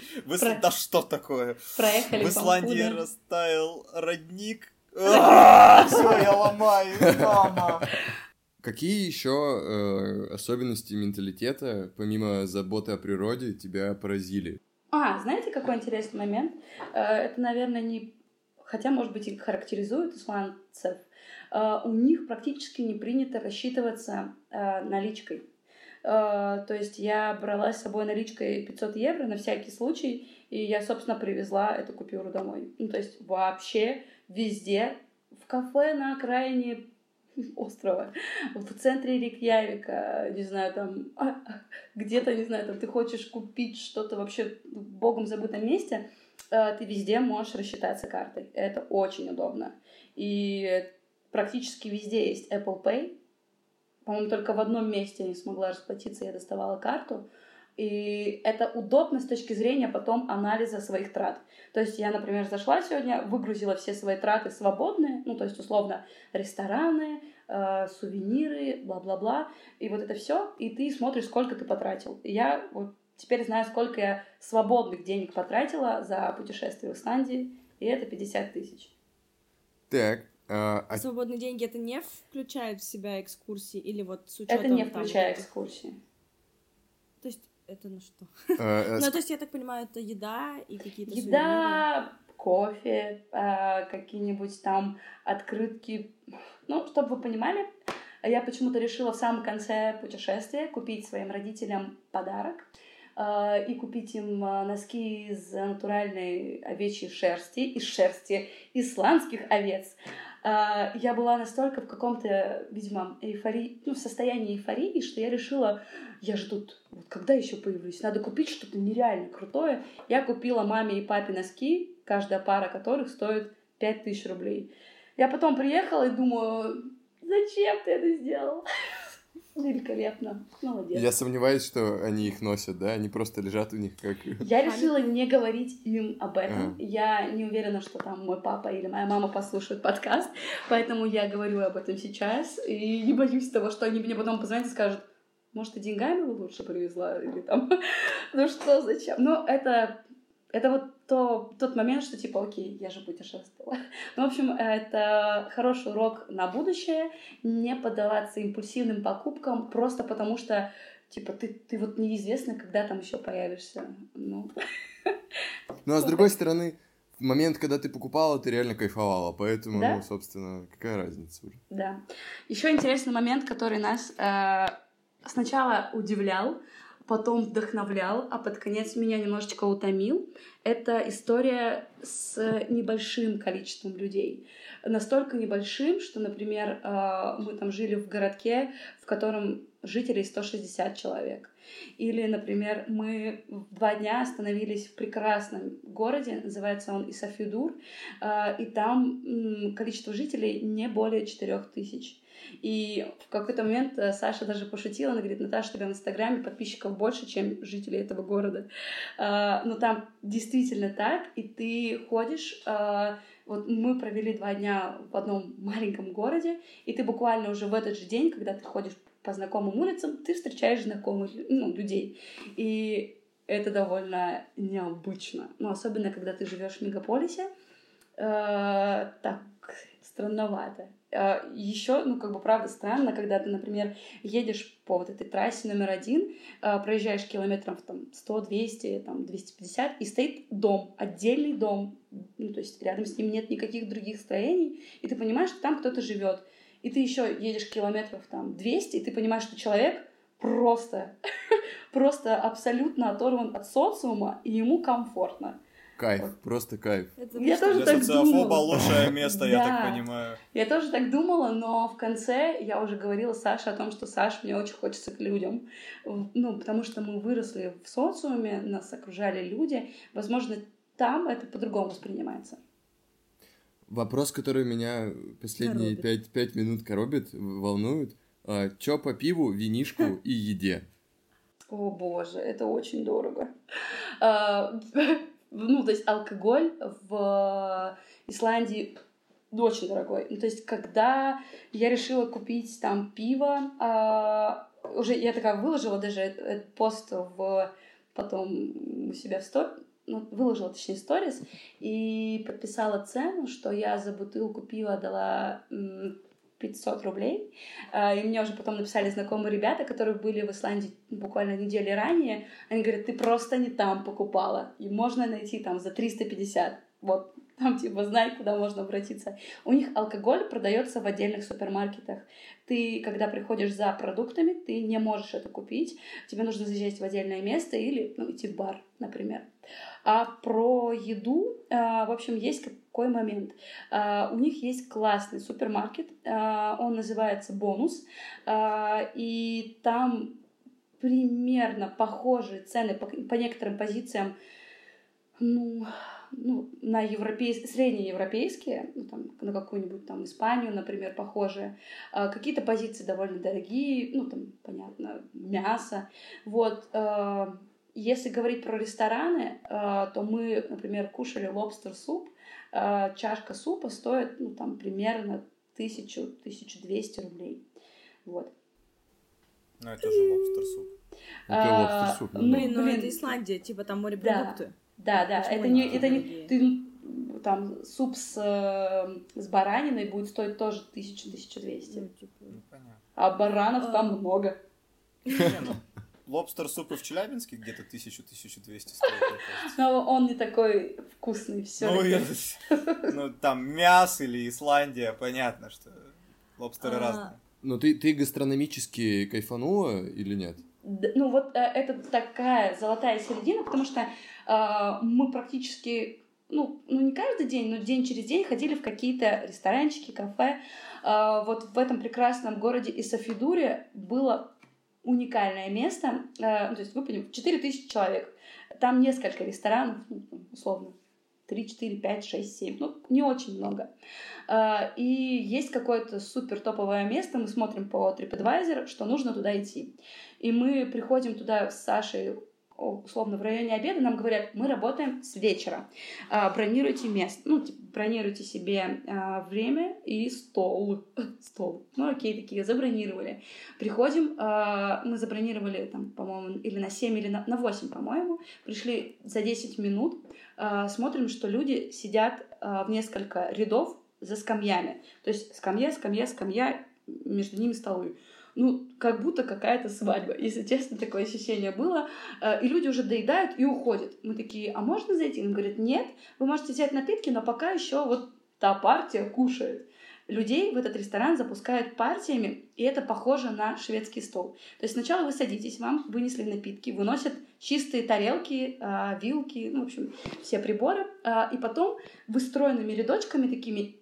Да что такое? Проехали в Исландии растаял родник... Все, я ломаюсь, мама. Какие еще особенности менталитета, помимо заботы о природе, тебя поразили? Знаете, какой интересный момент? Это, наверное, не... Хотя, может быть, и характеризует исландцев. У них практически не принято рассчитываться наличкой. То есть я брала с собой наличкой 500 евро на всякий случай, и я, собственно, привезла эту купюру домой. Ну, то есть вообще... Везде, в кафе на окраине острова, в центре Рейкьявика, не знаю, там, где-то, не знаю, там, ты хочешь купить что-то вообще в богом забытом месте, ты везде можешь рассчитаться картой. Это очень удобно. И практически везде есть Apple Pay. По-моему, только в одном месте я не смогла расплатиться, я доставала карту. И это удобно с точки зрения потом анализа своих трат. То есть я, например, зашла сегодня, выгрузила все свои траты свободные, ну, то есть, условно, рестораны, сувениры, бла-бла-бла, и вот это все, и ты смотришь, сколько ты потратил. И я вот теперь знаю, сколько я свободных денег потратила за путешествие в Исландии, и это 50 тысяч. Так. Свободные деньги, это не включает в себя экскурсии? Или вот с учетом... Это не включая экскурсии. То есть... Это на что? Ну, то есть, я так понимаю, это еда и какие-то сувениры? Еда, кофе, какие-нибудь там открытки. Ну, чтобы вы понимали, я почему-то решила в самом конце путешествия купить своим родителям подарок и купить им носки из натуральной овечьей шерсти, из шерсти исландских овец. Я была настолько в каком-то, видимо, состоянии эйфории, что я решила, я же тут, вот когда еще появлюсь, надо купить что-то нереально крутое. Я купила маме и папе носки, каждая пара которых стоит 5000 рублей. Я потом приехала и думаю, зачем ты это сделал? Великолепно, молодец. Я сомневаюсь, что они их носят, да? Они просто лежат у них как... Я решила не говорить им об этом. Я не уверена, что там мой папа или моя мама послушают подкаст, поэтому я говорю об этом сейчас и не боюсь того, что они мне потом позвонят и скажут, может, ты деньгами лучше привезла или там... Ну что, зачем? Ну, это вот тот момент, что типа, окей, я же путешествовала. Ну, в общем, это хороший урок на будущее, не поддаваться импульсивным покупкам, просто потому что, типа, ты вот неизвестно, когда там еще появишься. Ну, а с другой стороны, в момент, когда ты покупала, ты реально кайфовала, поэтому, да? Ну, собственно, какая разница уже. Да. Еще интересный момент, который нас сначала удивлял, потом вдохновлял, а под конец меня немножечко утомил. Это история с небольшим количеством людей. Настолько небольшим, что, например, мы там жили в городке, в котором жителей 160 человек. Или, например, мы 2 дня остановились в прекрасном городе, называется он Исафьордюр, и там количество жителей не более 4000. И в какой-то момент Саша даже пошутила, она говорит, Наташа, у тебя в Инстаграме подписчиков больше, чем жителей этого города. Но там действительно так, и ты ходишь... Вот мы провели 2 дня в одном маленьком городе, и ты буквально уже в этот же день, когда ты ходишь по знакомым улицам, ты встречаешь знакомых, ну, людей. И это довольно необычно. Ну, особенно, когда ты живешь в мегаполисе, так странновато. Еще, ну, как бы, правда, странно, когда ты, например, едешь по вот этой трассе номер 1, проезжаешь километров там 100, 200, там 250, и стоит дом, отдельный дом, ну, то есть рядом с ним нет никаких других строений, и ты понимаешь, что там кто-то живет. И ты еще едешь километров там 200, и ты понимаешь, что человек просто абсолютно оторван от социума, и ему комфортно. Кайф, вот. Просто кайф. Я тоже так думала. Лучшее место, я так понимаю. Я тоже так думала, но в конце я уже говорила Саше о том, что Саш, мне очень хочется к людям. Ну, потому что мы выросли в социуме, нас окружали люди. Возможно, там это по-другому воспринимается. Вопрос, который меня последние 5 минут коробит, волнует. Чё по пиву, винишку и еде? О боже, это очень дорого. Ну, то есть алкоголь в Исландии очень дорогой. Ну, то есть, когда я решила купить там пиво, уже я такая выложила даже этот пост потом у себя в сторис, выложила, точнее, сторис, и подписала цену, что я за бутылку пива дала 500 рублей. И мне уже потом написали знакомые ребята, которые были в Исландии буквально неделю ранее. Они говорят, ты просто не там покупала. И можно найти там за 350. Вот, там типа знай, куда можно обратиться. У них алкоголь продается в отдельных супермаркетах. Ты, когда приходишь за продуктами, ты не можешь это купить. Тебе нужно заезжать в отдельное место или идти в бар, например. А про еду, в общем, есть какой момент. У них есть классный супермаркет, он называется «Бонус», и там примерно похожие цены по некоторым позициям, на среднеевропейские, там, на какую-нибудь там Испанию, например, похожие. Какие-то позиции довольно дорогие, там, понятно, мясо. Вот. Если говорить про рестораны, то мы, например, кушали лобстер-суп. Чашка супа стоит, примерно 1000-1200 рублей. Вот. Ну, это же лобстер-суп. Это лобстер-суп. Это Исландия, там морепродукты. Да. Это не ты, суп с бараниной будет стоить тоже 1000-1200. А баранов там много. Лобстер супы в Челябинске где-то 1000-1200 стоит. Но он не такой вкусный, все. Там мясо или Исландия, понятно, что лобстеры разные. Ну, ты гастрономически кайфанула или нет? Ну, вот это такая золотая середина, потому что мы практически, не каждый день, но день через день ходили в какие-то ресторанчики, кафе. Вот в этом прекрасном городе Исафьордюре было уникальное место, то есть, вы понимаете, 4000 человек, там несколько ресторанов, условно, 3, 4, 5, 6, 7, не очень много. И есть какое-то супер топовое место, мы смотрим по TripAdvisor, что нужно туда идти. И мы приходим туда с Сашей, условно, в районе обеда, нам говорят, мы работаем с вечера, бронируйте место, бронируйте себе время и стол. Такие забронировали. Приходим, мы забронировали, по-моему, или на 7, или на 8, по-моему, пришли за 10 минут, смотрим, что люди сидят в несколько рядов за скамьями, то есть скамья, между ними столы. Как будто какая-то свадьба, если честно, такое ощущение было. И люди уже доедают и уходят. Мы такие, а можно зайти? Он говорит, нет, вы можете взять напитки, но пока еще та партия кушает. Людей в этот ресторан запускают партиями, и это похоже на шведский стол. То есть сначала вы садитесь, вам вынесли напитки, выносят чистые тарелки, вилки, все приборы. И потом вы стройными рядочками такими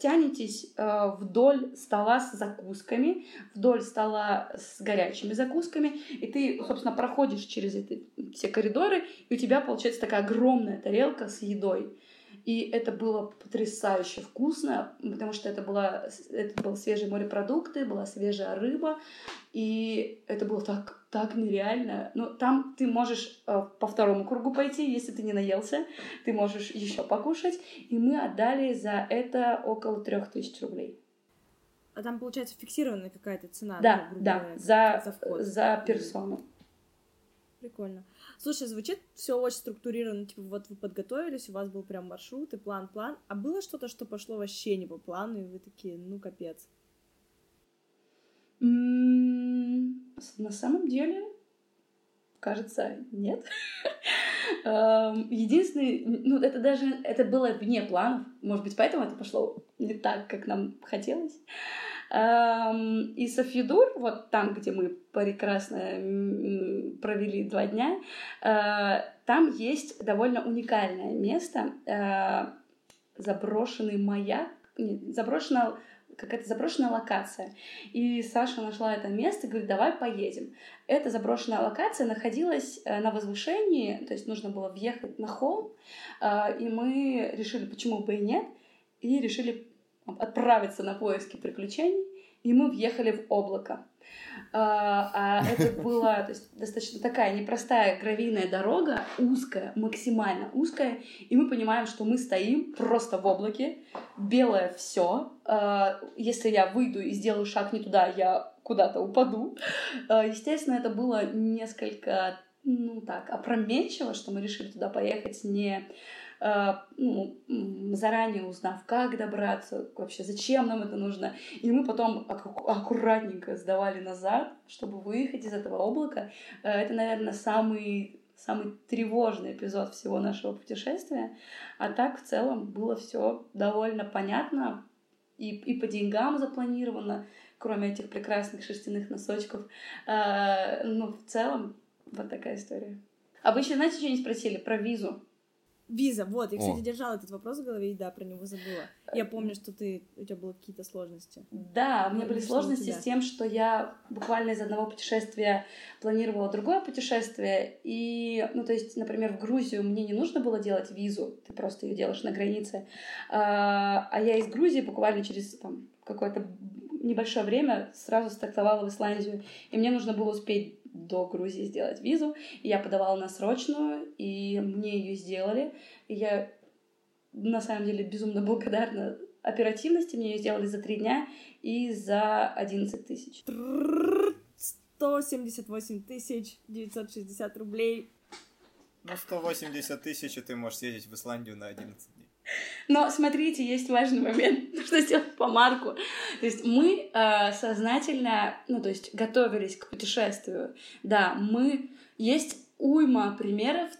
тянетесь вдоль стола с закусками, вдоль стола с горячими закусками, и ты, собственно, проходишь через эти все коридоры, и у тебя получается такая огромная тарелка с едой. И это было потрясающе вкусно, потому что это были свежие морепродукты, была свежая рыба, и это было так нереально. Там ты можешь по второму кругу пойти, если ты не наелся, ты можешь еще покушать. И мы отдали за это около 3000 рублей. А там, получается, фиксированная какая-то цена? Да, за персону. Прикольно. Слушай, звучит все очень структурированно, вы подготовились, у вас был прям маршрут и план. А было что-то, что пошло вообще не по плану, и вы такие, капец? На самом деле Кажется, нет. Единственный, ну, это даже, это было вне планов, может быть, поэтому это пошло не так, как нам хотелось. Исафьордюр, вот там, где мы прекрасно провели 2 дня, там есть довольно уникальное место, заброшенный маяк, заброшенная какая-то заброшенная локация. И Саша нашла это место и говорит, давай поедем. Эта заброшенная локация находилась на возвышении, то есть нужно было въехать на холм, и мы решили, почему бы и нет, и решили отправиться на поиски приключений, и мы въехали в облако. А это была, то есть, достаточно такая непростая гравийная дорога, узкая, максимально узкая, и мы понимаем, что мы стоим просто в облаке, белое все. Если я выйду и сделаю шаг не туда, я куда-то упаду. Естественно, это было несколько, ну так, опрометчиво, что мы решили туда поехать не... ну, заранее узнав, как добраться, вообще, зачем нам это нужно. И мы потом аккуратненько сдавали назад, чтобы выехать из этого облака. Это, наверное, самый тревожный эпизод всего нашего путешествия. А так, в целом, было все довольно понятно и по деньгам запланировано, кроме этих прекрасных шерстяных носочков. Ну, в целом, вот такая история. Обычно, знаете, что не спросили? Про визу. Виза, вот, я, кстати, держала этот вопрос в голове, и да, про него забыла. Я помню, что у тебя были какие-то сложности. Да, у меня были сложности с тем, что я буквально из одного путешествия планировала другое путешествие, и, ну, то есть, например, в Грузию мне не нужно было делать визу, ты просто ее делаешь на границе, а я из Грузии буквально через, там, какое-то небольшое время сразу стартовала в Исландию, и мне нужно было успеть до Грузии сделать визу. Я подавала на срочную, и мне ее сделали. И я, на самом деле, безумно благодарна оперативности. Мне ее сделали за 3 дня и за 11 тысяч. 178 960 рублей. Ну, 180 тысяч, и ты можешь съездить в Исландию на 11 дней. Но, смотрите, есть важный момент, нужно сделать помарку. То есть мы сознательно, ну, то есть готовились к путешествию. Да, мы... Есть уйма примеров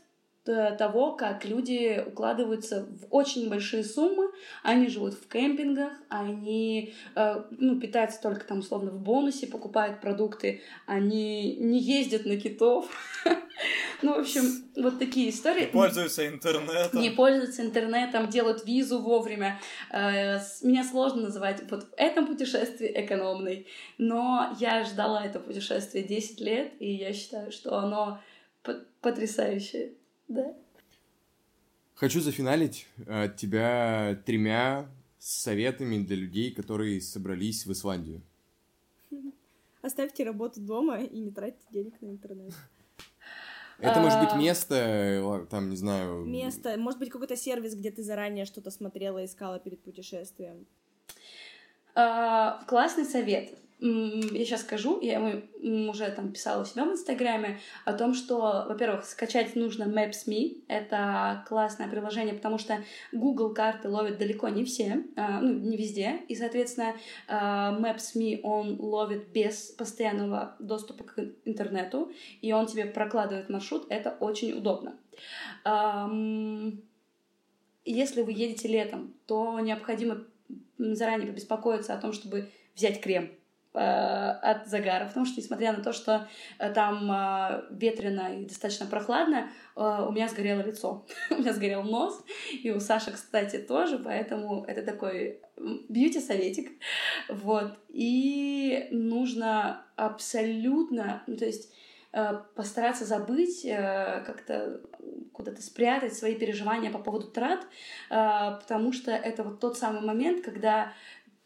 того, как люди укладываются в очень большие суммы. Они живут в кемпингах, они питаются только там условно в бонусе, покупают продукты, они не ездят на китов. Ну, в общем, вот такие истории. Не пользуются интернетом. Не пользуются интернетом, делают визу вовремя. Меня сложно называть вот в этом путешествии экономной, но я ждала это путешествие 10 лет, и я считаю, что оно потрясающее. Да. Хочу зафиналить от тебя 3 советами для людей, которые собрались в Исландию. Оставьте работу дома и не тратьте денег на интернет. Это может быть место, там, не знаю... Место, может быть, какой-то сервис, где ты заранее что-то смотрела, искала перед путешествием. Классный совет. Я сейчас скажу, я уже там писала у себя в Инстаграме о том, что, во-первых, скачать нужно Maps.me, это классное приложение, потому что Google карты ловит далеко не все, ну, не везде, и, соответственно, Maps.me, он ловит без постоянного доступа к интернету, и он тебе прокладывает маршрут, это очень удобно. Если вы едете летом, то необходимо заранее побеспокоиться о том, чтобы взять крем от загара, потому что, несмотря на то, что там ветрено и достаточно прохладно, у меня сгорело лицо, у меня сгорел нос, и у Саши, кстати, тоже, поэтому это такой бьюти-советик, вот, и нужно абсолютно, ну, то есть постараться забыть, как-то куда-то спрятать свои переживания по поводу трат, потому что это вот тот самый момент, когда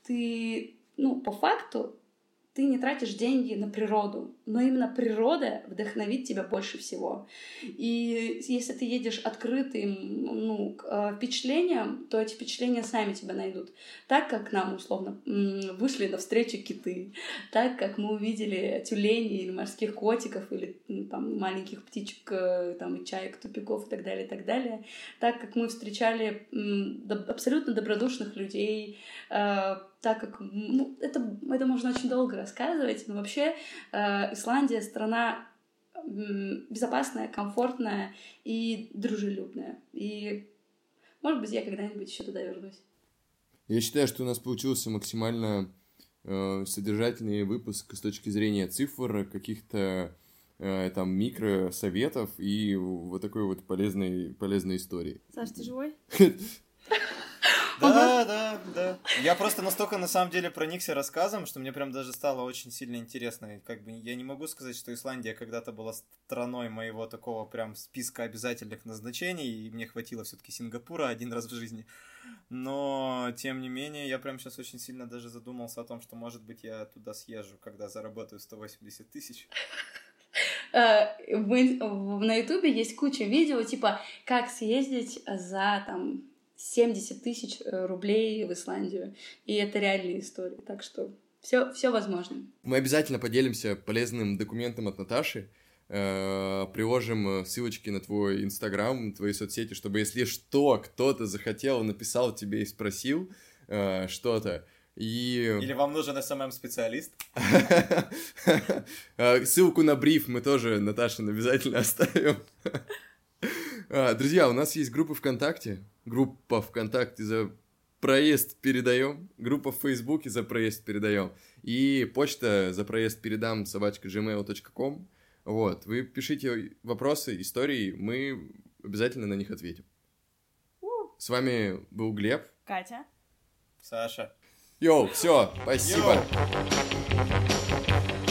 ты, ну, по факту, ты не тратишь деньги на природу, но именно природа вдохновит тебя больше всего. И если ты едешь открытым, ну, к впечатлениям, то эти впечатления сами тебя найдут. Так как нам, условно, вышли навстречу киты, так как мы увидели тюленей или морских котиков, или, ну, там, маленьких птичек, там, чаек, тупиков и так далее, и так далее. Так как мы встречали абсолютно добродушных людей, так как, ну, это можно очень долго рассказывать, но вообще Исландия — страна безопасное, комфортное и дружелюбное. И, может быть, я когда-нибудь еще туда вернусь. Я считаю, что у нас получился максимально содержательный выпуск с точки зрения цифр, каких-то там микросоветов и вот такой вот полезной истории. Саш, ты живой? Да. Я просто настолько, на самом деле, проникся рассказом, что мне прям даже стало очень сильно интересно. Как бы я не могу сказать, что Исландия когда-то была страной моего такого прям списка обязательных назначений, и мне хватило все-таки Сингапура один раз в жизни. Но, тем не менее, я прям сейчас очень сильно даже задумался о том, что, может быть, я туда съезжу, когда заработаю 180 тысяч. На Ютубе есть куча видео, типа, как съездить за, там, 70 тысяч рублей в Исландию. И это реальная история. Так что все возможно. Мы обязательно поделимся полезным документом от Наташи. Приложим ссылочки на твой Инстаграм, твои соцсети, чтобы, если что, кто-то захотел, написал тебе и спросил что-то. И... Или вам нужен SMM-специалист? Ссылку на бриф мы тоже, Наташа, обязательно оставим. Друзья, у нас есть группа ВКонтакте. Группа ВКонтакте за проезд передаем. Группа в Фейсбуке за проезд передаем. И почта за проезд передам @gmail.com. Вот, вы пишите вопросы, истории, мы обязательно на них ответим. С вами был Глеб. Катя. Саша. Йоу, все, спасибо. Йоу.